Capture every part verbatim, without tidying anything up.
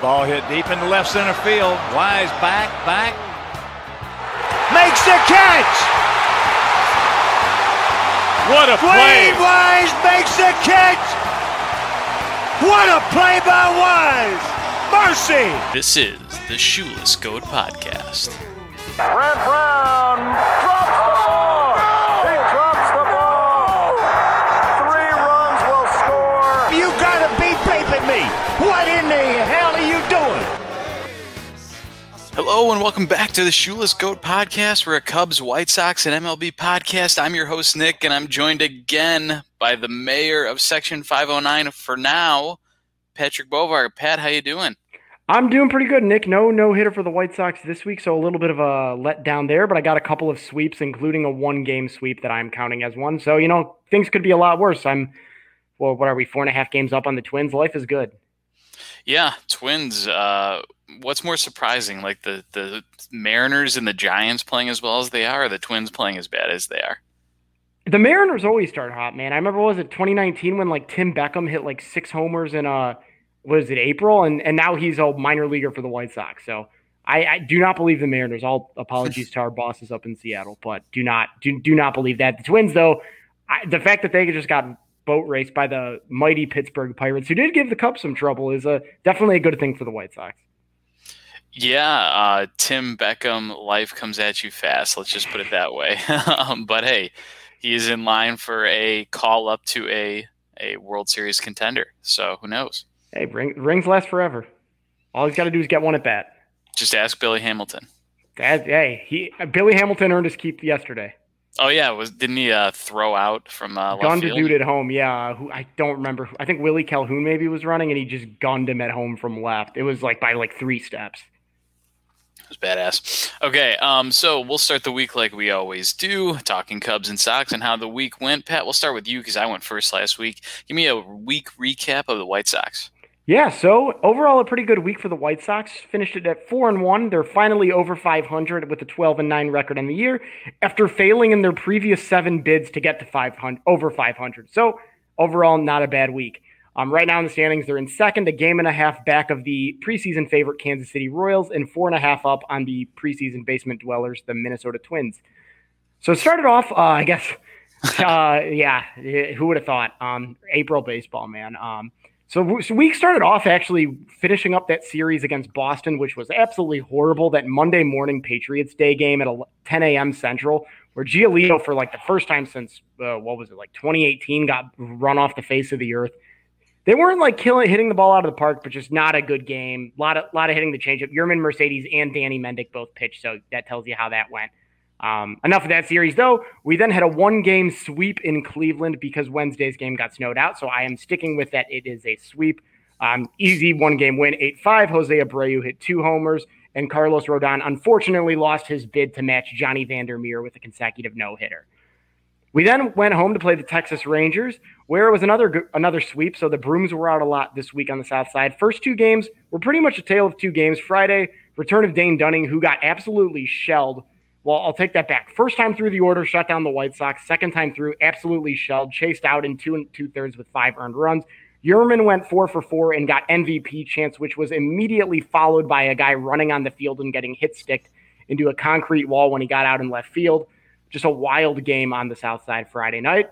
Ball hit deep into left center field. Wise back, back. Makes the catch! What a play! Dwayne Wise makes the catch! What a play by Wise! Mercy! This is the Shoeless Goat Podcast. Brett Brown drops the ball! He drops the ball! Three runs will score! You gotta be paping me! What in the hell are you doing? Hello and welcome back to the Shoeless Goat Podcast. We're a Cubs, White Sox, and M L B podcast. I'm your host, Nick, and I'm joined again by the mayor of Section five oh nine for now, Patrick Bovard. Pat, how you doing? I'm doing pretty good, Nick. No no-hitter for the White Sox this week, so a little bit of a letdown there, but I got a couple of sweeps, including a one-game sweep that I'm counting as one. So, you know, things could be a lot worse. I'm, well, what are we, four and a half games up on the Twins? Life is good. Yeah, Twins. Uh, what's more surprising, like the, the Mariners and the Giants playing as well as they are, or the Twins playing as bad as they are? The Mariners always start hot, man. I remember, what was it, twenty nineteen when, like, Tim Beckham hit, like, six homers in a – was it April? And and now he's a minor leaguer for the White Sox. So I, I do not believe the Mariners. All apologies to our bosses up in Seattle, but do not do, do not believe that. The Twins, though, I, the fact that they just got boat raced by the mighty Pittsburgh Pirates, who did give the Cubs some trouble, is a definitely a good thing for the White Sox. Yeah, uh, Tim Beckham, life comes at you fast. Let's just put it that way. um, but, hey, he is in line for a call up to a, a World Series contender. So who knows? Hey, ring, rings last forever. All he's got to do is get one at bat. Just ask Billy Hamilton. That, hey, he Billy Hamilton earned his keep yesterday. Oh yeah, was didn't he uh, throw out from uh, left gunned field? Gunned a dude at home. Yeah, who I don't remember. I think Willie Calhoun maybe was running, and he just gunned him at home from left. It was like by like three steps. It was badass. Okay, um, so we'll start the week like we always do, talking Cubs and Sox and how the week went. Pat, we'll start with you because I went first last week. Give me a week recap of the White Sox. Yeah, so overall a pretty good week for the White Sox. Finished it at four and one. They're finally over five hundred with a twelve and nine record on the year after failing in their previous seven bids to get to five hundred, over five hundred. So overall, not a bad week. Um, right now in the standings, they're in second, a game and a half back of the preseason favorite Kansas City Royals, and four and a half up on the preseason basement dwellers, the Minnesota Twins. So it started off, uh, I guess, uh, yeah, who would have thought? Um, April baseball, man. Um, So, so we started off actually finishing up that series against Boston, which was absolutely horrible, that Monday morning Patriots Day game at ten a.m. Central, where Giolito, for like the first time since, uh, what was it, like twenty eighteen, got run off the face of the earth. They weren't like killing, hitting the ball out of the park, but just not a good game. A lot of, lot of hitting the changeup. Yermin Mercedes and Danny Mendick both pitched, so that tells you how that went. Um, enough of that series, though. We then had a one-game sweep in Cleveland because Wednesday's game got snowed out, so I am sticking with that. It is a sweep. Um, easy one-game win, eight five. Jose Abreu hit two homers, and Carlos Rodon unfortunately lost his bid to match Johnny Vander Meer with a consecutive no-hitter. We then went home to play the Texas Rangers, where it was another another sweep, so the Brooms were out a lot this week on the south side. First two games were pretty much a tale of two games. Friday, return of Dane Dunning, who got absolutely shelled. Well, I'll take that back. First time through the order, shut down the White Sox. Second time through, absolutely shelled, chased out in two and two-thirds with five earned runs. Yermin went four for four and got M V P chance, which was immediately followed by a guy running on the field and getting hit-sticked into a concrete wall when he got out in left field. Just a wild game on the south side Friday night.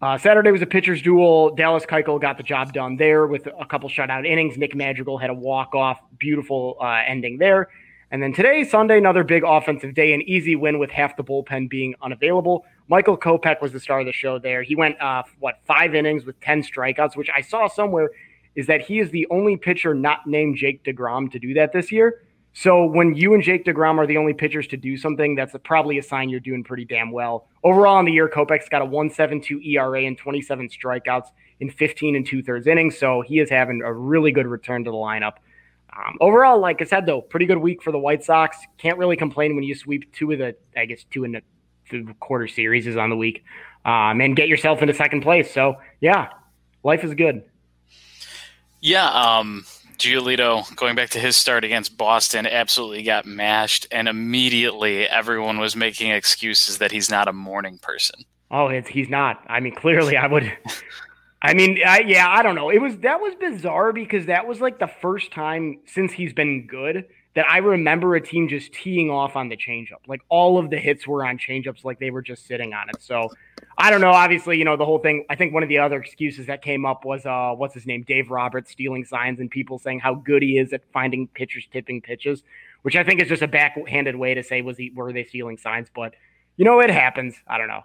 Uh, Saturday was a pitcher's duel. Dallas Keuchel got the job done there with a couple shutout innings. Nick Madrigal had a walk-off, beautiful uh, ending there. And then today, Sunday, another big offensive day, an easy win with half the bullpen being unavailable. Michael Kopech was the star of the show there. He went, uh, what, five innings with ten strikeouts, which I saw somewhere is that he is the only pitcher not named Jake DeGrom to do that this year. So when you and Jake DeGrom are the only pitchers to do something, that's a, probably a sign you're doing pretty damn well. Overall on the year, Kopech's got a one point seven two E R A and twenty-seven strikeouts in fifteen and two-thirds innings, so he is having a really good return to the lineup. Um, overall, like I said, though, pretty good week for the White Sox. Can't really complain when you sweep two of the, I guess, two in the, the quarter series is on the week um, and get yourself into second place. So, yeah, life is good. Yeah, um, Giolito, going back to his start against Boston, absolutely got mashed, and immediately everyone was making excuses that he's not a morning person. Oh, it's, he's not. I mean, clearly I would – I mean, I, yeah, I don't know. It was that was bizarre because that was like the first time since he's been good that I remember a team just teeing off on the changeup. Like all of the hits were on changeups, like they were just sitting on it. So I don't know. Obviously, you know, the whole thing. I think one of the other excuses that came up was uh, what's his name, Dave Roberts, stealing signs and people saying how good he is at finding pitchers tipping pitches, which I think is just a backhanded way to say was he were they stealing signs, but you know, it happens. I don't know.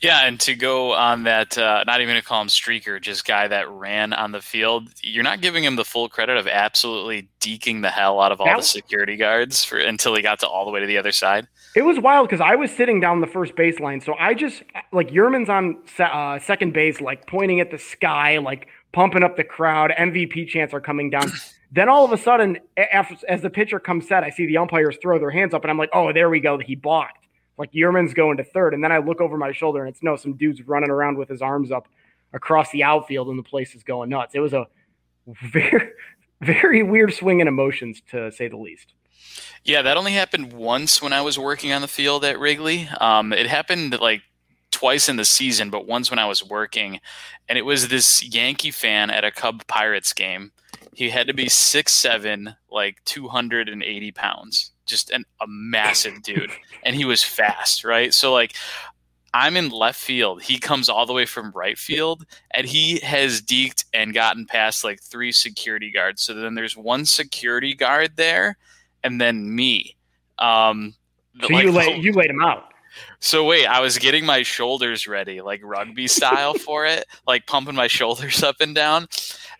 Yeah, and to go on that, uh, not even to call him streaker, just guy that ran on the field, you're not giving him the full credit of absolutely deking the hell out of all that the was, security guards for, until he got to all the way to the other side. It was wild because I was sitting down the first baseline, so I just, like, Yermin's on se- uh, second base, like, pointing at the sky, like, pumping up the crowd, M V P chants are coming down. Then all of a sudden, after, as the pitcher comes set, I see the umpires throw their hands up, and I'm like, oh, there we go, he balked. Like Yermin's going to third, and then I look over my shoulder, and it's no, some dude's running around with his arms up across the outfield, and the place is going nuts. It was a very, very weird swing in emotions, to say the least. Yeah, that only happened once when I was working on the field at Wrigley. Um, it happened like twice in the season, but once when I was working, and it was this Yankee fan at a Cub Pirates game. He had to be six seven, like two hundred eighty pounds, just an, a massive dude. And he was fast, right? So, like, I'm in left field. He comes all the way from right field, and he has deked and gotten past, like, three security guards. So then there's one security guard there and then me. Um, so like, you, lay, you laid him out. So wait, I was getting my shoulders ready, like rugby style for it, like pumping my shoulders up and down.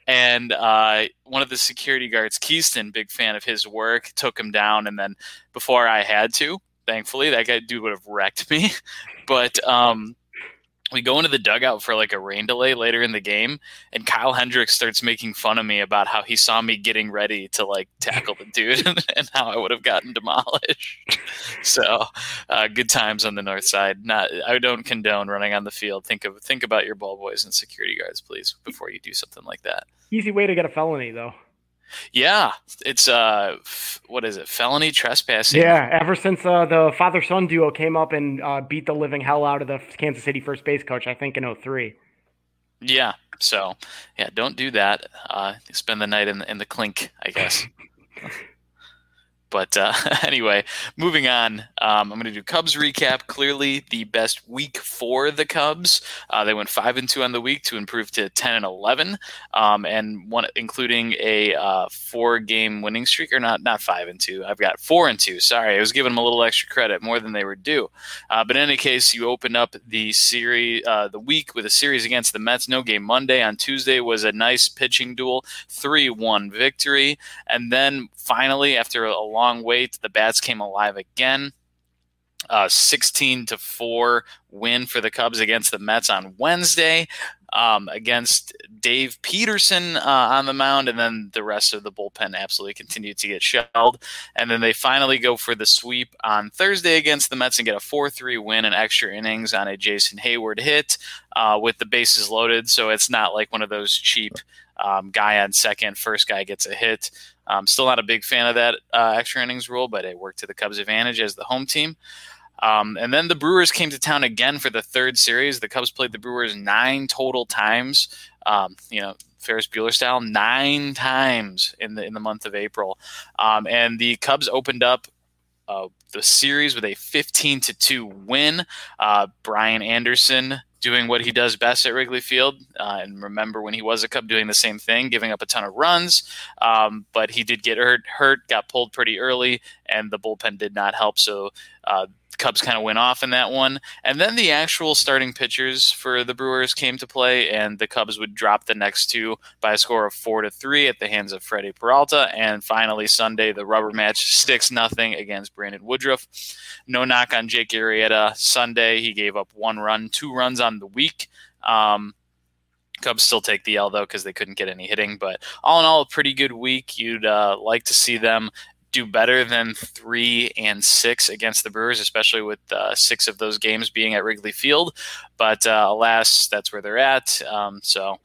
And uh, one of the security guards, Keyston, big fan of his work, took him down. And then before I had to, thankfully, that guy dude would have wrecked me. But um, we go into the dugout for like a rain delay later in the game. And Kyle Hendricks starts making fun of me about how he saw me getting ready to like tackle the dude and, and how I would have gotten demolished. So uh, good times on the north side. Not, I don't condone running on the field. Think of think about your ball boys and security guards, please, before you do something like that. Easy way to get a felony, though. Yeah, it's uh, f- what is it? Felony trespassing. Yeah, ever since uh, the father-son duo came up and uh, beat the living hell out of the Kansas City first base coach, I think in oh three. Yeah, so yeah, don't do that. Uh, spend the night in the, in the clink, I guess. But uh, anyway, moving on, um, I'm going to do Cubs recap. Clearly the best week for the Cubs. Uh, they went five and two on the week to improve to ten and eleven, um, and one including a uh, four-game winning streak. Or not not five and two. I've got four and two. Sorry, I was giving them a little extra credit, more than they were due. Uh, but in any case, you open up the series, uh, the week with a series against the Mets. No game Monday. On Tuesday was a nice pitching duel, three one victory. And then finally, after a long long wait, the bats came alive again. Uh, sixteen to four win for the Cubs against the Mets on Wednesday, um, against Dave Peterson uh, on the mound, and then the rest of the bullpen absolutely continued to get shelled. And then they finally go for the sweep on Thursday against the Mets and get a four three win in extra innings on a Jason Hayward hit uh, with the bases loaded. So it's not like one of those cheap um, guy on second, first guy gets a hit. I'm still not a big fan of that uh, extra innings rule, but it worked to the Cubs' advantage as the home team. Um, and then the Brewers came to town again for the third series. The Cubs played the Brewers nine total times, um, you know, Ferris Bueller style, nine times in the in the month of April. Um, and the Cubs opened up uh, the series with a fifteen to two win. Uh, Brian Anderson doing what he does best at Wrigley Field, uh, and remember when he was a Cub doing the same thing, giving up a ton of runs, um, but he did get hurt, hurt, got pulled pretty early, and the bullpen did not help, so uh, Cubs kind of went off in that one. And then the actual starting pitchers for the Brewers came to play, and the Cubs would drop the next two by a score of four to three at the hands of Freddie Peralta, and finally Sunday, the rubber match, six nothing against Brandon Woodruff. No knock on Jake Arrieta Sunday. He gave up one run, two runs on the week. Um, Cubs still take the L, though, because they couldn't get any hitting. But all in all, a pretty good week. You'd uh, like to see them do better than three and six against the Brewers, especially with uh, six of those games being at Wrigley Field. But uh, alas, that's where they're at. Um, so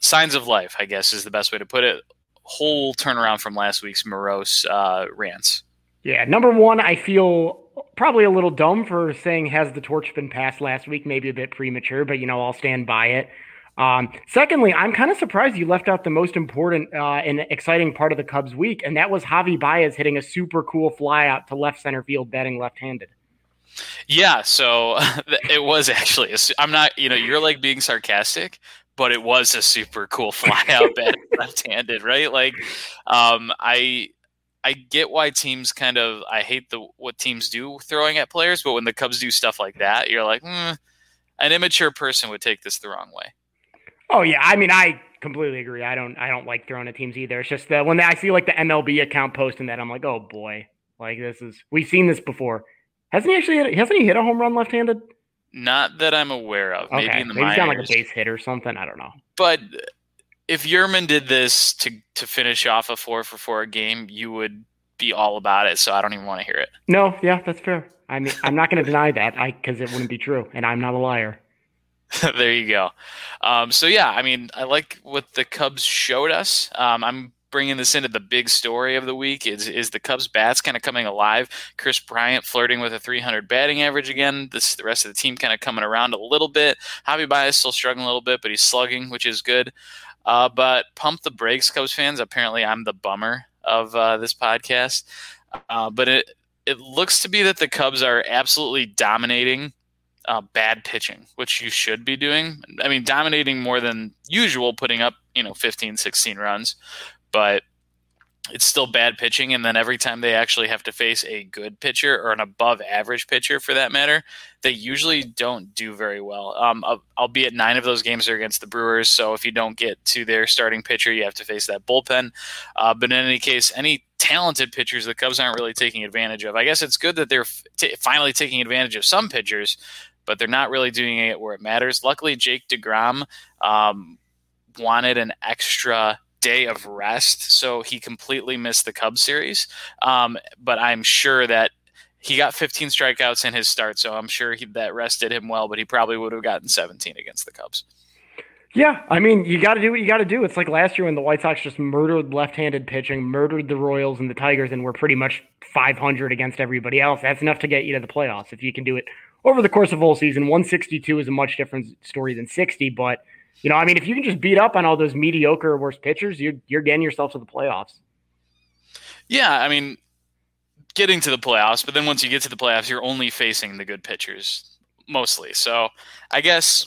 signs of life, I guess, is the best way to put it. Whole turnaround from last week's morose uh, rants. Yeah, number one, I feel probably a little dumb for saying has the torch been passed last week, maybe a bit premature, but, you know, I'll stand by it. Um, secondly, I'm kind of surprised you left out the most important uh, and exciting part of the Cubs week, and that was Javi Baez hitting a super cool fly out to left center field, batting left-handed. Yeah, so it was actually a, I'm not, you know, you're like being sarcastic, but it was a super cool fly out batting left-handed, right? Like, um, I I get why teams kind of I hate the what teams do throwing at players, but when the Cubs do stuff like that, you're like, mm, an immature person would take this the wrong way. Oh yeah, I mean, I completely agree. I don't, I don't like throwing at teams either. It's just that when I see like the M L B account posting that, I'm like, oh boy, like this is we've seen this before. Hasn't he actually? Hit, hasn't he hit a home run left-handed? Not that I'm aware of. Okay. Maybe in the maybe he's got like a base hit or something. I don't know. But if Yermin did this to to finish off a four for four game, you would be all about it. So I don't even want to hear it. No, yeah, that's fair. I mean, I'm not going to deny that I because it wouldn't be true, and I'm not a liar. There you go. Um, so, yeah, I mean, I like what the Cubs showed us. Um, I'm bringing this into the big story of the week is, is the Cubs bats kind of coming alive. Chris Bryant flirting with a three hundred batting average again. This the rest of the team kind of coming around a little bit. Javi Baez still struggling a little bit, but he's slugging, which is good. Uh, but pump the brakes, Cubs fans. Apparently, I'm the bummer of uh, this podcast. Uh, but it, it looks to be that the Cubs are absolutely dominating Uh, bad pitching, which you should be doing. I mean, dominating more than usual, putting up, you know, fifteen, sixteen runs, but it's still bad pitching. And then every time they actually have to face a good pitcher or an above average pitcher for that matter, they usually don't do very well. Um, albeit nine of those games are against the Brewers. So if you don't get to their starting pitcher, you have to face that bullpen. Uh, but in any case, any talented pitchers the Cubs aren't really taking advantage of. I guess it's good that they're t- finally taking advantage of some pitchers, but they're not really doing it where it matters. Luckily, Jake DeGrom um, wanted an extra day of rest, so he completely missed the Cubs series. Um, but I'm sure that he got fifteen strikeouts in his start, so I'm sure he, that rest did him well, but he probably would have gotten seventeen against the Cubs. Yeah, I mean, you got to do what you got to do. It's like last year when the White Sox just murdered left-handed pitching, murdered the Royals and the Tigers, and were pretty much five hundred against everybody else. That's enough to get you to the playoffs if you can do it. Over the course of whole season, one sixty-two is a much different story than sixty. But, you know, I mean, if you can just beat up on all those mediocre or worse pitchers, you're, you're getting yourself to the playoffs. Yeah, I mean, getting to the playoffs. But then once you get to the playoffs, you're only facing the good pitchers mostly. So I guess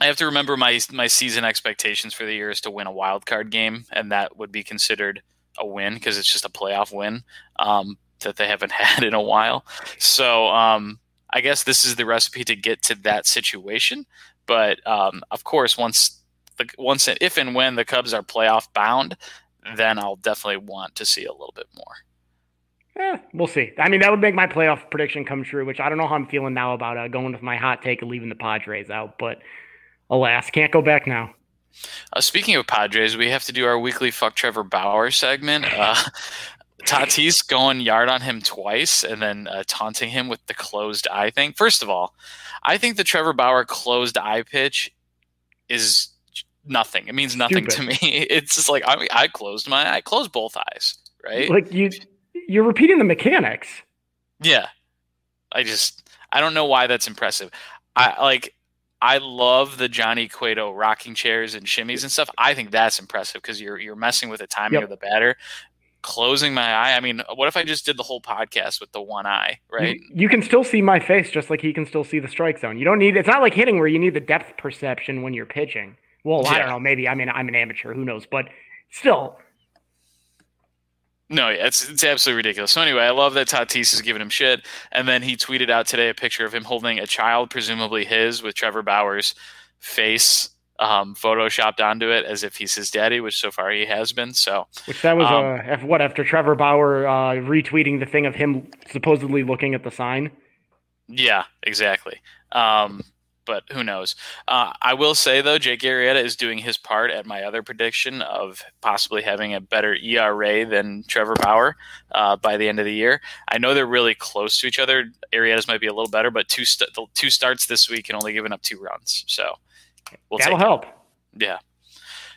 I have to remember my my season expectations for the year is to win a wild card game. And that would be considered a win because it's just a playoff win um, that they haven't had in a while. So, um I guess this is the recipe to get to that situation. But, um, of course, once the once if and when the Cubs are playoff bound, then I'll definitely want to see a little bit more. Yeah, we'll see. I mean, that would make my playoff prediction come true, which I don't know how I'm feeling now about uh, going with my hot take and leaving the Padres out. But, alas, can't go back now. Uh, speaking of Padres, we have to do our weekly Fuck Trevor Bauer segment. Uh Tatis going yard on him twice and then uh, taunting him with the closed eye thing. First of all, I think the Trevor Bauer closed eye pitch is nothing. It means nothing Stupid. to me. It's just like, I mean, I closed my I closed both eyes, right? Like you, you're repeating the mechanics. Yeah. I just, I don't know why that's impressive. I like, I love the Johnny Cueto rocking chairs and shimmies and stuff. I think that's impressive because you're, you're messing with the timing yep. of the batter. Closing my eye. I mean, what if I just did the whole podcast with the one eye, right? You, you can still see my face just like he can still see the strike zone. You don't need, it's not like hitting where you need the depth perception when you're pitching. Well, yeah. I don't know. Maybe I mean, I'm an amateur, who knows, but still. No, yeah, it's, it's absolutely ridiculous. So anyway, I love that Tatis is giving him shit. And then he tweeted out today a picture of him holding a child, presumably his, with Trevor Bauer's face Um, photoshopped onto it as if he's his daddy, which so far he has been. So, which that was um, uh, what after Trevor Bauer uh, retweeting the thing of him supposedly looking at the sign. Yeah, exactly. Um, but who knows? Uh, I will say though, Jake Arrieta is doing his part at my other prediction of possibly having a better E R A than Trevor Bauer uh, by the end of the year. I know they're really close to each other. Arrieta's might be a little better, but two st- two starts this week and only giving up two runs. So. We'll That'll help. Yeah.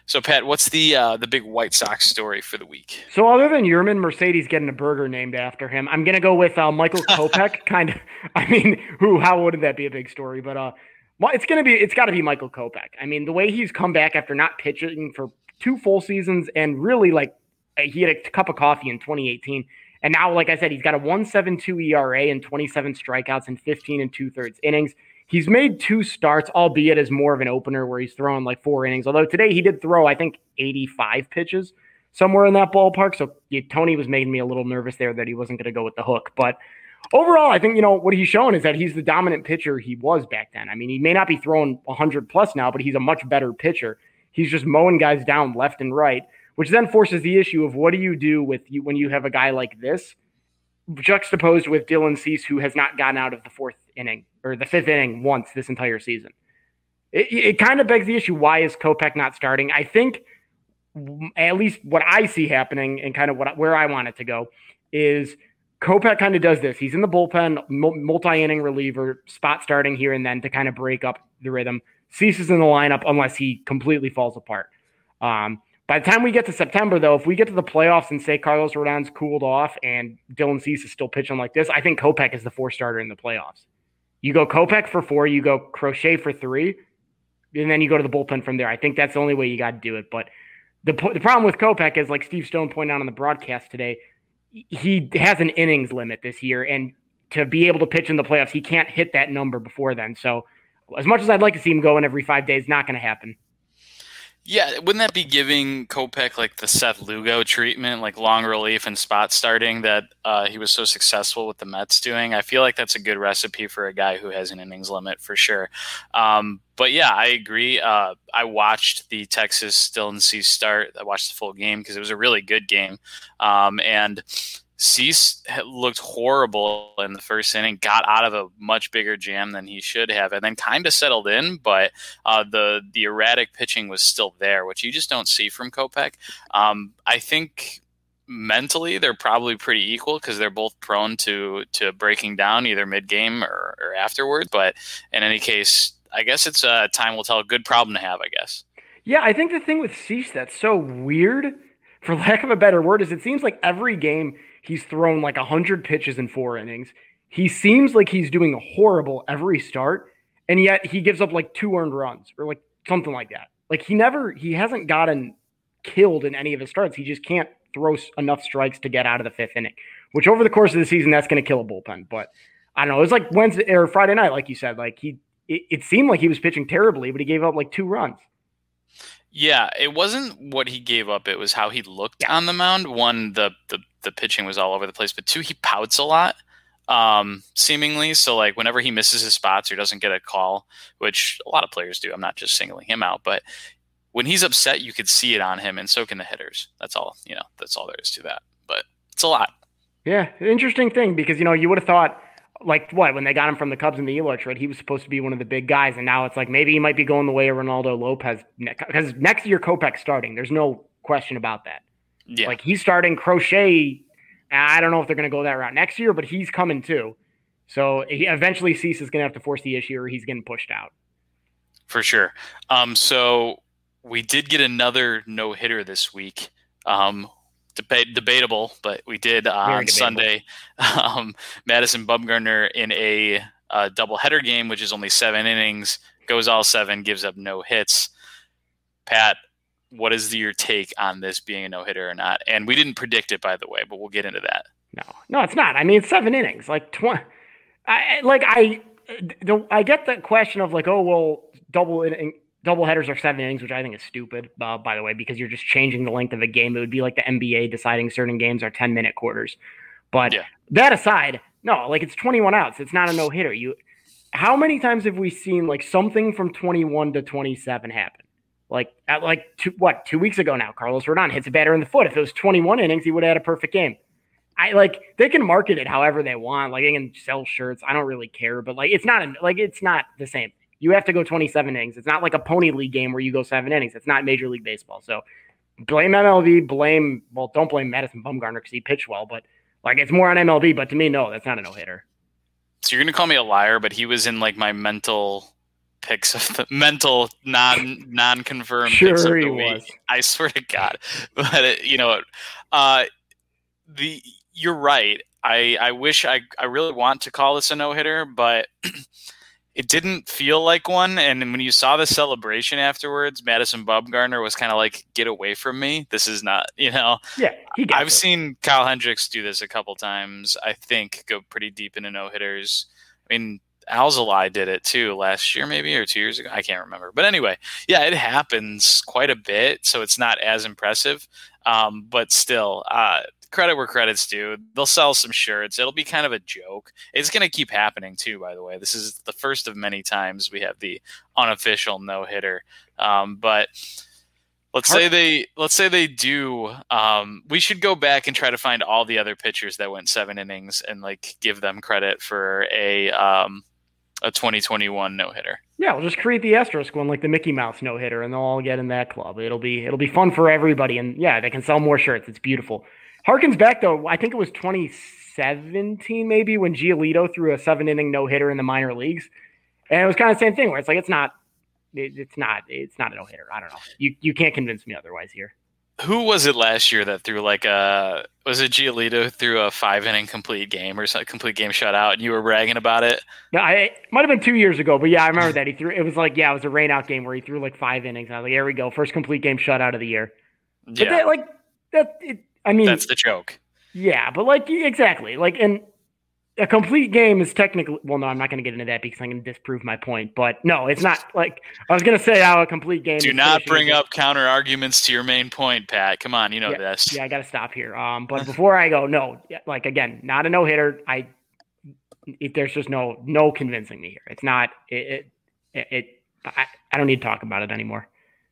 So, Pat, what's the uh, the big White Sox story for the week? So, other than Yermin Mercedes getting a burger named after him, I'm going to go with uh, Michael Kopech, kind of. I mean, who? How wouldn't that be a big story? But uh, Well, it's going to be, it's got to be Michael Kopech. I mean, the way he's come back after not pitching for two full seasons, and really, like, he had a cup of coffee in twenty eighteen. And now, like I said, he's got a one point seven two E R A and twenty-seven strikeouts and fifteen and two thirds innings. He's made two starts, albeit as more of an opener where he's thrown like four innings. Although today he did throw, I think, eighty-five pitches, somewhere in that ballpark. So yeah, Tony was making me a little nervous there that he wasn't going to go with the hook. But overall, I think, you know, what he's shown is that he's the dominant pitcher he was back then. I mean, he may not be throwing one hundred plus now, but he's a much better pitcher. He's just mowing guys down left and right, which then forces the issue of what do you do with you when you have a guy like this juxtaposed with Dylan Cease, who has not gotten out of the fourth inning or the fifth inning once this entire season. It, it kind of begs the issue, why is Kopech not starting? I think at least what I see happening and kind of what where I want it to go is Kopech kind of does this. He's in the bullpen, multi-inning reliever, spot starting here and then to kind of break up the rhythm. Ceases in the lineup unless he completely falls apart. Um, by the time we get to September, though, if we get to the playoffs and say Carlos Rodon's cooled off and Dylan Cease is still pitching like this, I think Kopech is the four-starter in the playoffs. You go Kopech for four, you go Crochet for three, and then you go to the bullpen from there. I think that's the only way you got to do it, but The, the problem with Kopech is, like Steve Stone pointed out on the broadcast today, he has an innings limit this year, and to be able to pitch in the playoffs, he can't hit that number before then. So as much as I'd like to see him go in every five days, not going to happen. Yeah, wouldn't that be giving Kopech like the Seth Lugo treatment, like long relief and spot starting that uh, he was so successful with the Mets doing? I feel like that's a good recipe for a guy who has an innings limit for sure. Um, but yeah, I agree. Uh, I watched the Texas Dylan Cease start. I watched the full game because it was a really good game. Um, and Cease looked horrible in the first inning, got out of a much bigger jam than he should have, and then kind of settled in, but uh, the the erratic pitching was still there, which you just don't see from Kopech. Um, I think mentally they're probably pretty equal because they're both prone to to breaking down either mid-game or, or afterward, but in any case, I guess it's uh, time will tell. Good problem to have, I guess. Yeah, I think the thing with Cease that's so weird, for lack of a better word, is it seems like every game he's thrown like one hundred pitches in four innings. He seems like he's doing horrible every start, and yet he gives up like two earned runs or like something like that. Like he never, he hasn't gotten killed in any of his starts. He just can't throw enough strikes to get out of the fifth inning, which over the course of the season, that's going to kill a bullpen. But I don't know. It was like Wednesday or Friday night, like you said, like he, it, it seemed like he was pitching terribly, but he gave up like two runs. Yeah, it wasn't what he gave up. It was how he looked yeah. on the mound. One, the, the the pitching was all over the place. But two, he pouts a lot, um, seemingly. So, like, whenever he misses his spots or doesn't get a call, which a lot of players do. I'm not just singling him out. But when he's upset, you could see it on him, and so can the hitters. That's all, you know, that's all there is to that. But it's a lot. Yeah, interesting thing because, you know, you would have thought, like, what, when they got him from the Cubs in the Eloy trade, he was supposed to be one of the big guys, and now it's like maybe he might be going the way of Ronaldo Lopez because ne- next year Kopech's starting. There's no question about that. Yeah. Like, he's starting. Crochet, I don't know if they're going to go that route next year, but he's coming too. So he eventually Cease is going to have to force the issue or he's getting pushed out. For sure. Um, so we did get another no-hitter this week. Um Deba- debatable, but we did uh, on Sunday. Um, Madison Bumgarner in a uh, doubleheader game, which is only seven innings, goes all seven, gives up no hits. Pat, what is your take on this being a no-hitter or not? And we didn't predict it, by the way, but we'll get into that. No, no, it's not. I mean, it's seven innings. Like, tw- I, like I, I get that question of like, oh, well, double inning. Doubleheaders are seven innings, which I think is stupid, uh, by the way, because you're just changing the length of a game. It would be like the N B A deciding certain games are ten-minute quarters. But yeah. That aside, no, like it's twenty-one outs. It's not a no-hitter. You, how many times have we seen like something from twenty-one to twenty-seven happen? Like at like two, what two weeks ago now, Carlos Rodon hits a batter in the foot. If it was twenty-one innings, he would have had a perfect game. I like they can market it however they want. Like they can sell shirts. I don't really care, but like it's not a, like it's not the same. You have to go twenty-seven innings. It's not like a pony league game where you go seven innings. It's not Major League Baseball. So blame M L B, blame, well, don't blame Madison Bumgarner because he pitched well, but like it's more on M L B. But to me, no, that's not a no-hitter. So you're going to call me a liar, but he was in like my mental picks of the mental non, non-confirmed sure picks of the week. Was. I swear to God. But, it, you know, uh, the you're right. I, I wish I, I really want to call this a no-hitter, but It didn't feel like one, and when you saw the celebration afterwards, Madison Bumgarner was kind of like, get away from me. This is not, you know. Yeah, he got I've it. seen Kyle Hendricks do this a couple times, I think, go pretty deep into no-hitters. I mean, Alzali did it, too, last year maybe or two years ago. I can't remember. But anyway, yeah, it happens quite a bit, so it's not as impressive. Um, but still, uh, credit where credit's due. They'll sell some shirts. It'll be kind of a joke. It's going to keep happening, too, by the way. This is the first of many times we have the unofficial no-hitter. Um, but let's say they let's say they do. Um, we should go back and try to find all the other pitchers that went seven innings and, like, give them credit for a um, – a twenty twenty-one no-hitter. Yeah, we'll just create the asterisk one, like the Mickey Mouse no-hitter, and they'll all get in that club. It'll be it'll be fun for everybody, and yeah, they can sell more shirts. It's beautiful. Harkens back, though, I think it was twenty seventeen maybe when Giolito threw a seven-inning no-hitter in the minor leagues, and it was kind of the same thing where it's like it's not it, it's not it's not a no-hitter. I don't know. You you can't convince me otherwise here. Who was it last year that threw like a – was it Giolito who threw a five-inning complete game or something, complete game shutout, and you were bragging about it? No, I, it might have been two years ago, but yeah, I remember that. He threw – it was like, yeah, it was a rainout game where he threw like five innings. And I was like, here we go, first complete game shutout of the year. But yeah. That, like, that – I mean – that's the joke. Yeah, but like, exactly. Like, and a complete game is technically – well, no, I'm not going to get into that because I'm going to disprove my point. But no, it's not like – I was going to say how a complete game – Do not bring up counter arguments to your main point, Pat. Come on, you know yeah, this. Yeah, I got to stop here. Um, But before I go, no, like, again, not a no-hitter. I it, There's just no no convincing me here. It's not – it. it, it I, I don't need to talk about it anymore.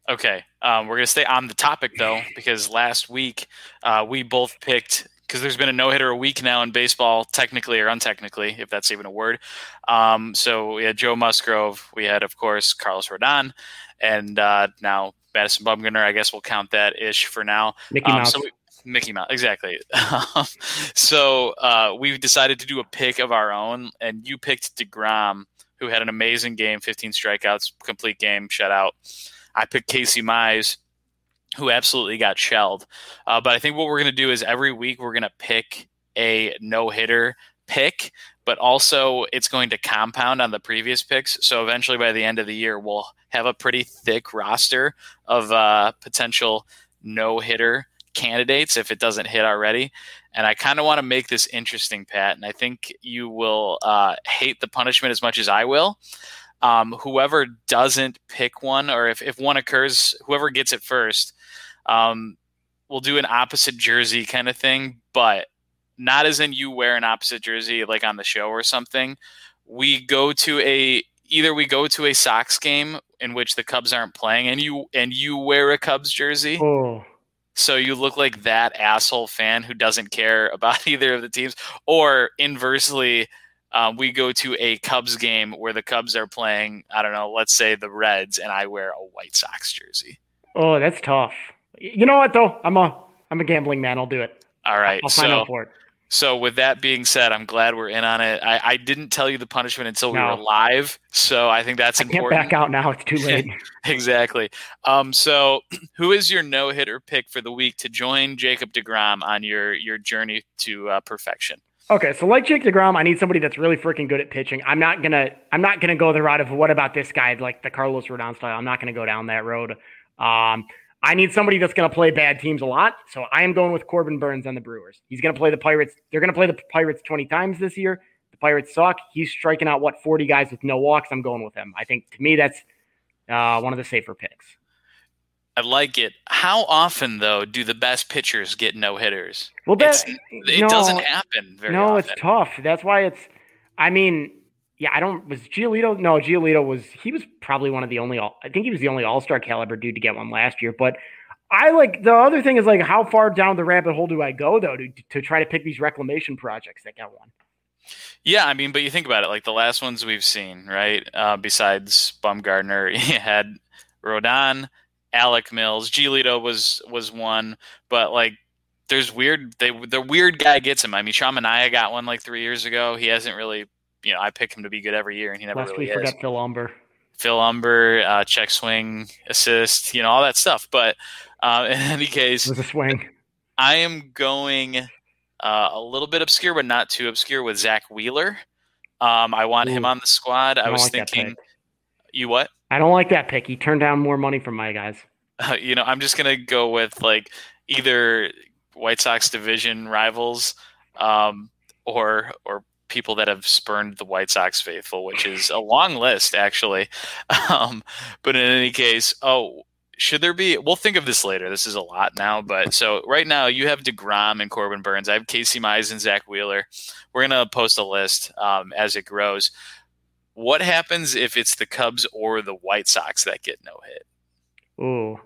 Okay. Um, we're going to stay on the topic, though, because last week uh, we both picked – because there's been a no-hitter a week now in baseball, technically or untechnically, if that's even a word. Um, so we had Joe Musgrove. We had, of course, Carlos Rodon. And uh, now Madison Bumgarner, I guess we'll count that-ish for now. Mickey um, Mouse. So we, Mickey Mouse, exactly. so uh, we've decided to do a pick of our own, and you picked DeGrom, who had an amazing game, fifteen strikeouts, complete game, shutout. I picked Casey Mize, who absolutely got shelled. Uh, but I think what we're going to do is every week we're going to pick a no-hitter pick, but also it's going to compound on the previous picks. So eventually by the end of the year, we'll have a pretty thick roster of uh, potential no-hitter candidates if it doesn't hit already. And I kind of want to make this interesting, Pat, and I think you will uh, hate the punishment as much as I will. Um, whoever doesn't pick one, or if, if one occurs, whoever gets it first, um, we'll do an opposite jersey kind of thing, but not as in you wear an opposite jersey like on the show or something. We go to a either we go to a Sox game in which the Cubs aren't playing, and you and you wear a Cubs jersey. Oh. So you look like that asshole fan who doesn't care about either of the teams, or inversely. Uh, we go to a Cubs game where the Cubs are playing, I don't know, let's say the Reds, and I wear a White Sox jersey. Oh, that's tough. You know what, though? I'm a I'm a gambling man. I'll do it. All right. I'll sign so, up for it. So with that being said, I'm glad we're in on it. I, I didn't tell you the punishment until no. we were live, so I think that's I important. Can't back out now. It's too late. Exactly. Um, so who is your no-hitter pick for the week to join Jacob DeGrom on your, your journey to uh, perfection? Okay, so like Jake DeGrom, I need somebody that's really freaking good at pitching. I'm not gonna, I'm not gonna go the route of what about this guy, like the Carlos Rodon style. I'm not gonna go down that road. Um, I need somebody that's gonna play bad teams a lot. So I am going with Corbin Burns on the Brewers. He's gonna play the Pirates. They're gonna play the Pirates twenty times this year. The Pirates suck. He's striking out what forty guys with no walks. I'm going with him. I think to me that's uh, one of the safer picks. I like it. How often, though, do the best pitchers get no hitters? Well, that, it no, doesn't happen very no, often. No, it's tough. That's why it's. I mean, yeah, I don't. Was Giolito? No, Giolito was. He was probably one of the only. I think he was the only All Star caliber dude to get one last year. But I like the other thing is like how far down the rabbit hole do I go though to to try to pick these reclamation projects that got one. Yeah, I mean, but you think about it, like the last ones we've seen, right? Uh, besides Bumgarner, he had Rodon. Alec Mills, Giolito was was one, but like there's weird they the weird guy gets him. I mean, Shamania got one like three years ago. He hasn't really, you know, I pick him to be good every year, and he never Last really. Last we forgot Phil Umber, Phil Umber, uh, check swing assist, you know, all that stuff. But uh, in any case, it was a swing. I am going uh, a little bit obscure, but not too obscure with Zach Wheeler. Um, I want Ooh. him on the squad. I, I was like thinking, you what? I don't like that pick. He turned down more money from my guys. Uh, you know, I'm just gonna go with like either White Sox division rivals, um, or or people that have spurned the White Sox faithful, which is a long list actually. Um, but in any case, oh. Should there be – we'll think of this later. This is a lot now. But so right now you have DeGrom and Corbin Burns. I have Casey Mize and Zach Wheeler. We're going to post a list um, as it grows. What happens if it's the Cubs or the White Sox that get no hit? Ooh.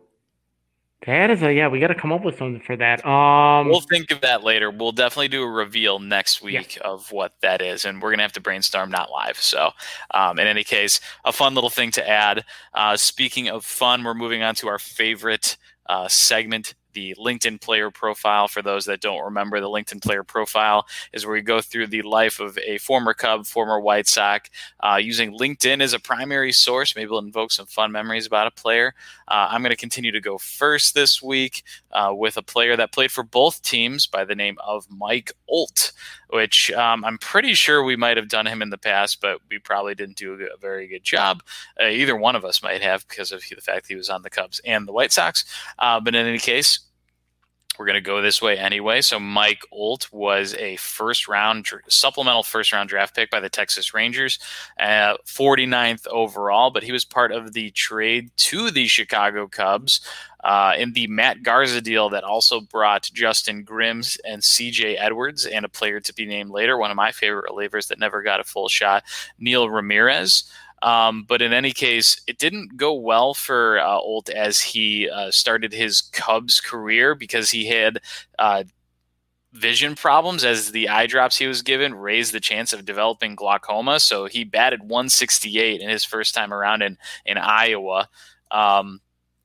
That is a – yeah, we got to come up with something for that. Um, we'll think of that later. We'll definitely do a reveal next week yeah. of what that is, and we're going to have to brainstorm, not live. So um, in any case, a fun little thing to add. Uh, speaking of fun, we're moving on to our favorite uh, segment, the LinkedIn player profile. For those that don't remember, the LinkedIn player profile is where we go through the life of a former Cub, former White Sox, uh, using LinkedIn as a primary source. Maybe we'll invoke some fun memories about a player. Uh, I'm going to continue to go first this week uh, with a player that played for both teams by the name of Mike Olt, which um, I'm pretty sure we might have done him in the past, but we probably didn't do a very good job. Uh, either one of us might have because of the fact he was on the Cubs and the White Sox. Uh, but in any case, we're going to go this way anyway. So Mike Olt was a first round supplemental first round draft pick by the Texas Rangers, uh, forty-ninth overall, but he was part of the trade to the Chicago Cubs uh, in the Matt Garza deal that also brought Justin Grimms and C J Edwards and a player to be named later, one of my favorite relievers that never got a full shot, Neil Ramirez. Um, but in any case, it didn't go well for uh, Olt as he uh, started his Cubs career because he had uh, vision problems as the eye drops he was given raised the chance of developing glaucoma. So he batted one sixty-eight in his first time around in, in Iowa. Um,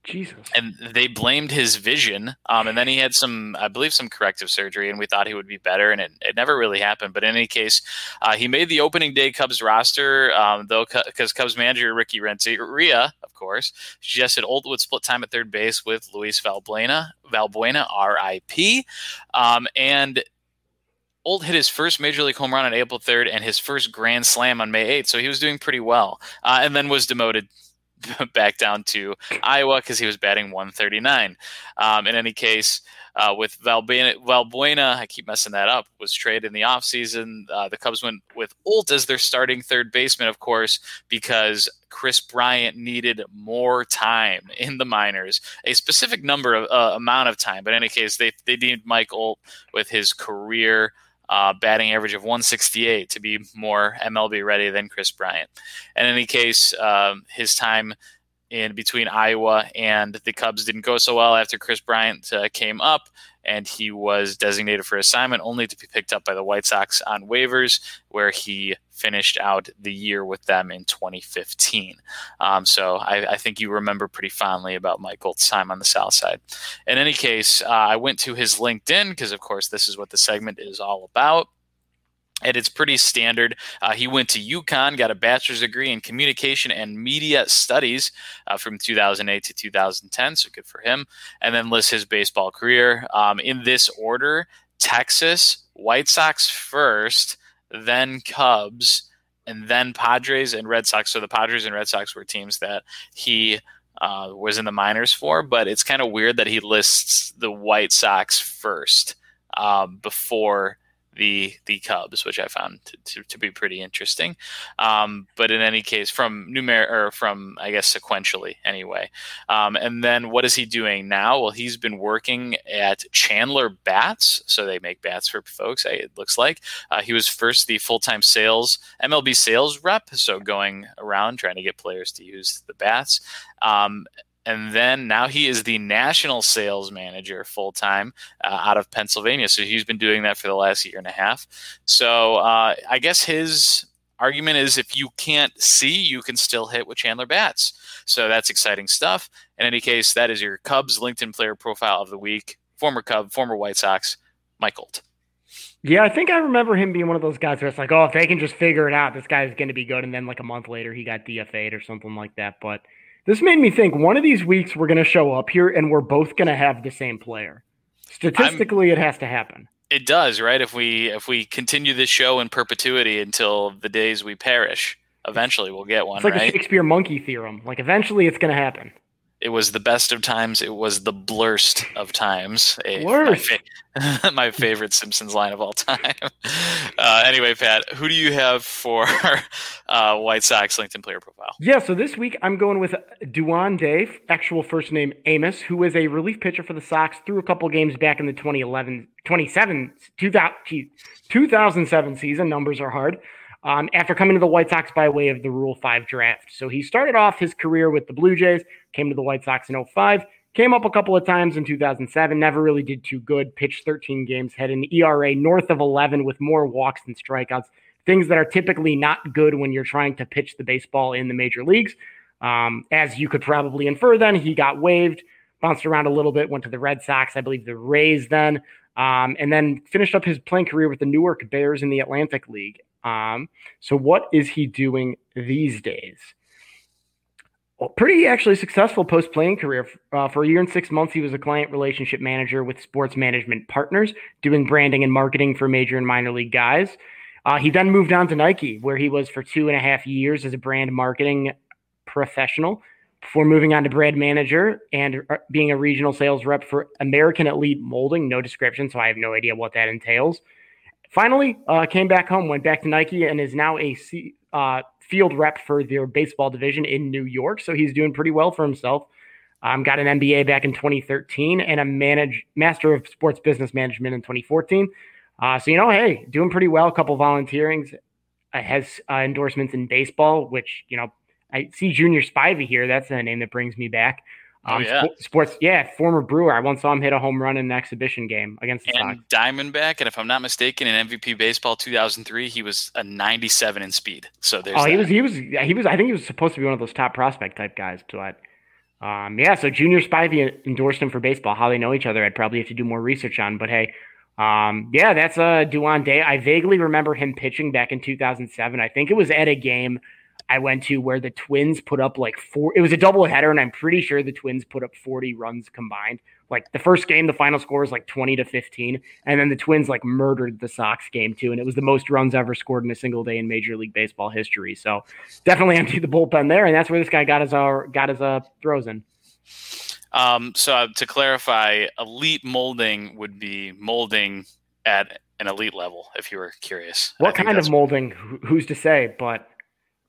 Jesus. And they blamed his vision. Um, and then he had some, I believe, some corrective surgery, and we thought he would be better, and it, it never really happened. But in any case, uh, he made the opening day Cubs roster, um, though, because Cubs manager Ricky Renteria, of course, suggested Olt would split time at third base with Luis Valbuena, Valbuena R I P. Um, and Olt hit his first major league home run on April third and his first grand slam on May eighth. So he was doing pretty well, uh, and then was demoted back down to Iowa because he was batting one thirty-nine. Um, in any case, uh, with Valbuena, Valbuena, I keep messing that up, was traded in the offseason. Uh, the Cubs went with Olt as their starting third baseman, of course, because Chris Bryant needed more time in the minors, a specific number of uh, amount of time. But in any case, they, they deemed Mike Olt with his career Uh, batting average of one sixty-eight to be more M L B ready than Chris Bryant. And in any case, um, his time in between Iowa and the Cubs didn't go so well after Chris Bryant uh, came up, and he was designated for assignment only to be picked up by the White Sox on waivers, where he finished out the year with them in twenty fifteen. Um, so I, I think you remember pretty fondly about Mike Olt's time on the South Side. In any case, uh, I went to his LinkedIn because, of course, this is what the segment is all about. And it's pretty standard. Uh, he went to UConn, got a bachelor's degree in communication and media studies uh, from two thousand eight to two thousand ten, so good for him. And then lists his baseball career um, in this order: Texas, White Sox first, then Cubs, and then Padres and Red Sox. So the Padres and Red Sox were teams that he uh, was in the minors for, but it's kind of weird that he lists the White Sox first um, before the the Cubs, which I found to, to, to be pretty interesting. Um, but in any case, from numer- or from, I guess, sequentially anyway. Um, and then what is he doing now? Well, he's been working at Chandler Bats. So they make bats for folks, it looks like. Uh, he was first the full-time sales, M L B sales rep. So going around trying to get players to use the bats. Um, And then now he is the national sales manager full-time uh, out of Pennsylvania. So he's been doing that for the last year and a half. So uh, I guess his argument is if you can't see, you can still hit with Chandler Bats. So that's exciting stuff. In any case, that is your Cubs LinkedIn player profile of the week. Former Cub, former White Sox, Mike Olt. Yeah, I think I remember him being one of those guys where it's like, oh, if they can just figure it out, this guy's going to be good. And then like a month later, he got D F A'd or something like that. But this made me think one of these weeks we're going to show up here and we're both going to have the same player. Statistically, I'm, it has to happen. It does, right? If we if we continue this show in perpetuity until the days we perish, eventually we'll get one. It's like right? The Shakespeare monkey theorem. Like eventually, it's going to happen. It was the best of times. It was the blurst of times. A, my, fa- my favorite Simpsons line of all time. Uh, anyway, Pat, who do you have for uh, White Sox LinkedIn player profile? Yeah, so this week I'm going with Duan Day, actual first name Amos, who was a relief pitcher for the Sox through a couple games back in the twenty eleven, twenty-seven, two thousand, two thousand seven season. Numbers are hard. Um, after coming to the White Sox by way of the Rule five draft. So he started off his career with the Blue Jays, came to the White Sox in oh five, came up a couple of times in two thousand seven, never really did too good, pitched thirteen games, had an E R A north of eleven with more walks than strikeouts, things that are typically not good when you're trying to pitch the baseball in the major leagues. Um, as you could probably infer then, he got waived, bounced around a little bit, went to the Red Sox, I believe the Rays then, um, and then finished up his playing career with the Newark Bears in the Atlantic League. Um, so what is he doing these days? Well, pretty actually successful post-playing career. Uh, for a year and six months, he was a client relationship manager with Sports Management Partners, doing branding and marketing for major and minor league guys. Uh, he then moved on to Nike, where he was for two and a half years as a brand marketing professional before moving on to brand manager and being a regional sales rep for American Elite Molding. No description, so I have no idea what that entails. Finally, uh, came back home, went back to Nike, and is now a C, uh, field rep for their baseball division in New York. So he's doing pretty well for himself. Um, got an M B A back in twenty thirteen and a manage, master of sports business management in twenty fourteen. Uh, so, you know, hey, doing pretty well. A couple volunteerings, uh, has uh, endorsements in baseball, which, you know, I see Junior Spivey here. That's the name that brings me back. Um, oh, yeah. Sp- sports, yeah, former Brewer. I once saw him hit a home run in an exhibition game against the and Sox. Diamondback, and if I'm not mistaken, in M V P baseball two thousand three, he was a ninety-seven in speed. So there's. Oh, that. he was, he was, he was. I think he was supposed to be one of those top prospect type guys. But, um, yeah. So Junior Spivey endorsed him for baseball. How they know each other, I'd probably have to do more research on. But hey, um, yeah, that's a uh, Duan Day. I vaguely remember him pitching back in two thousand seven. I think it was at a game I went to where the Twins put up like four. It was a doubleheader, and I'm pretty sure the Twins put up forty runs combined. Like the first game, the final score was like twenty to fifteen, and then the Twins like murdered the Sox game too, and it was the most runs ever scored in a single day in Major League Baseball history. So definitely emptied the bullpen there, and that's where this guy got his uh, got his uh, throws in. Um, so to clarify, elite molding would be molding at an elite level. If you were curious, what kind of molding? Who's to say? But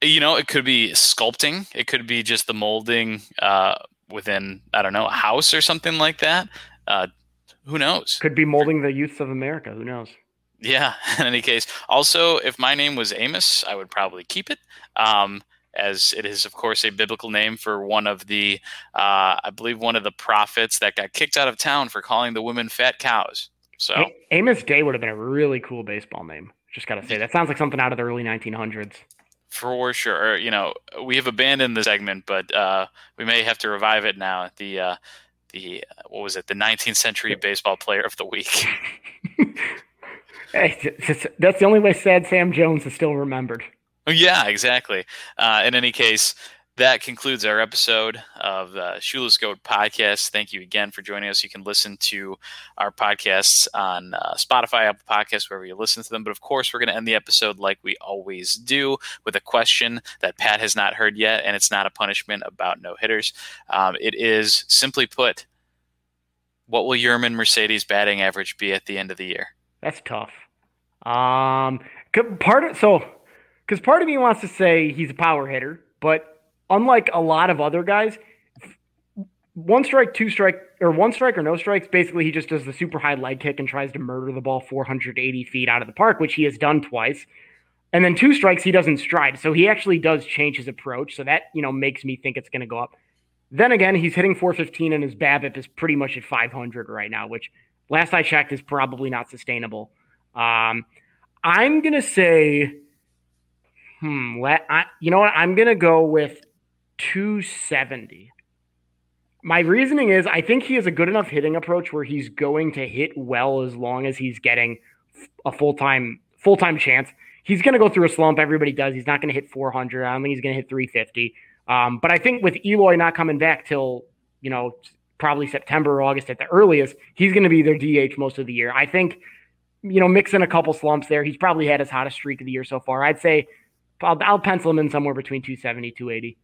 you know, it could be sculpting. It could be just the molding uh, within, I don't know, a house or something like that. Uh, who knows? Could be molding the youths of America. Who knows? Yeah. In any case, also, if my name was Amos, I would probably keep it, um, as it is, of course, a biblical name for one of the, uh, I believe, one of the prophets that got kicked out of town for calling the women fat cows. So a- Amos Day would have been a really cool baseball name. Just got to say, that sounds like something out of the early nineteen hundreds. For sure. You know, we have abandoned the segment, but uh, we may have to revive it now. The, uh, the what was it? The nineteenth century baseball player of the week. Hey, that's the only way Sad Sam Jones is still remembered. Yeah, exactly. Uh, in any case, that concludes our episode of the Shoeless Goat Podcast. Thank you again for joining us. You can listen to our podcasts on uh, Spotify, Apple Podcasts, wherever you listen to them. But, of course, we're going to end the episode like we always do with a question that Pat has not heard yet, and it's not a punishment about no-hitters. Um, it is, simply put, what will Yermin Mercedes' batting average be at the end of the year? That's tough. Um, part of, so, because part of me wants to say he's a power hitter, but unlike a lot of other guys, one strike, two strike, or one strike or no strikes, basically he just does the super high leg kick and tries to murder the ball four hundred eighty feet out of the park, which he has done twice. And then two strikes, he doesn't stride. So he actually does change his approach. So that, you know, makes me think it's going to go up. Then again, he's hitting four fifteen and his BABIP is pretty much at five hundred right now, which last I checked is probably not sustainable. Um, I'm going to say, hmm, let, I, you know what? I'm going to go with two seventy. My reasoning is I think he has a good enough hitting approach where he's going to hit well as long as he's getting a full-time full-time chance. He's going to go through a slump. Everybody does. He's not going to hit four hundred. I don't think he's going to hit three fifty. Um, but I think with Eloy not coming back till, you know, probably September or August at the earliest, he's going to be their D H most of the year. I think you know, mix in a couple slumps there. He's probably had his hottest streak of the year so far. I'd say I'll, I'll pencil him in somewhere between two seventy, two eighty.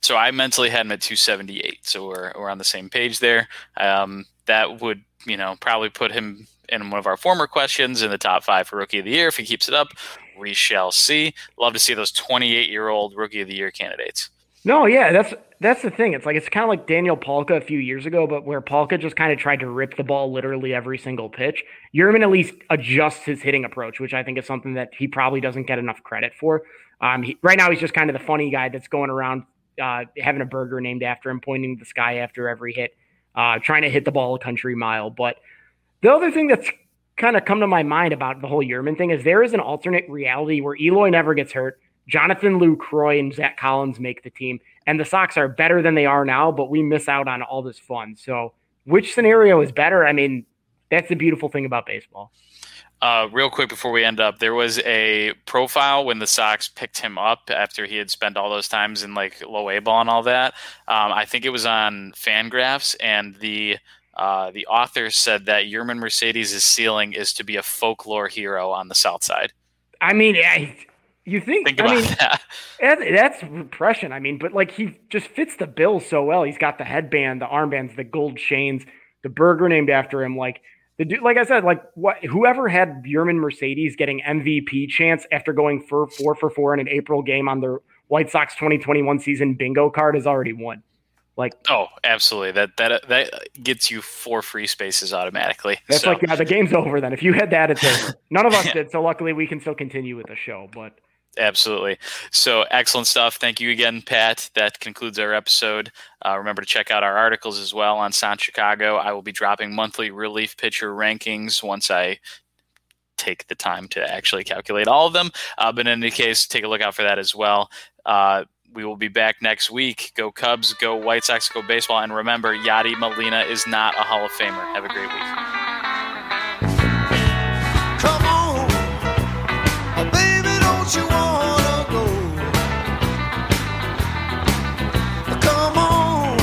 So I mentally had him at two seventy-eight. So we're, we're on the same page there. Um, that would, you know, probably put him in one of our former questions in the top five for rookie of the year. If he keeps it up, we shall see. Love to see those twenty-eight year old rookie of the year candidates. No. Yeah. That's, that's the thing. It's like, it's kind of like Daniel Polka a few years ago, but where Polka just kind of tried to rip the ball literally every single pitch. Yermin at least adjusts his hitting approach, which I think is something that he probably doesn't get enough credit for. Um, he, right now he's just kind of the funny guy that's going around, Uh, having a burger named after him, pointing to the sky after every hit, uh, trying to hit the ball a country mile. But the other thing that's kind of come to my mind about the whole Yermin thing is there is an alternate reality where Eloy never gets hurt, Jonathan Lucroy and Zach Collins make the team, and the Sox are better than they are now, but we miss out on all this fun. So which scenario is better? I mean, that's the beautiful thing about baseball. Uh, real quick before we end up, there was a profile when the Sox picked him up after he had spent all those times in like low A ball and all that. Um, I think it was on FanGraphs, and the uh, the author said that Yermin Mercedes' ceiling is to be a folklore hero on the South Side. I mean, I, you think, think about I mean, that. That's repression. I mean, but like he just fits the bill so well. He's got the headband, the armbands, the gold chains, the burger named after him. Like. The dude, like I said, like what, whoever had Yermin Mercedes getting M V P chance after going for four for four in an April game on their White Sox twenty twenty-one season bingo card has already won. Like, oh, absolutely. That that that gets you four free spaces automatically. That's so. Like, yeah, the game's over then. If you had that, it's over. None of us yeah. did, so luckily we can still continue with the show. But absolutely. So excellent stuff. Thank you again, Pat. That concludes our episode. Uh, remember to check out our articles as well on Sound Chicago. I will be dropping monthly relief pitcher rankings once I take the time to actually calculate all of them. Uh, but in any case, take a look out for that as well. Uh, we will be back next week. Go Cubs, go White Sox, go baseball. And remember, Yadi Molina is not a Hall of Famer. Have a great week. You wanna go? Come on,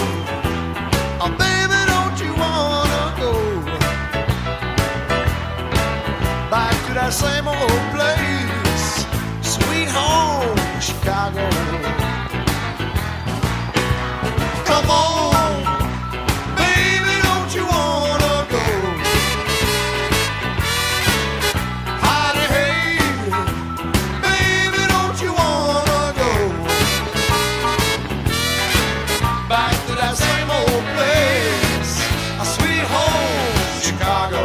oh baby, don't you wanna go back to that same old place, sweet home, Chicago? Come on, baby, don't you wanna go? Back to that same old place, a sweet home, Chicago.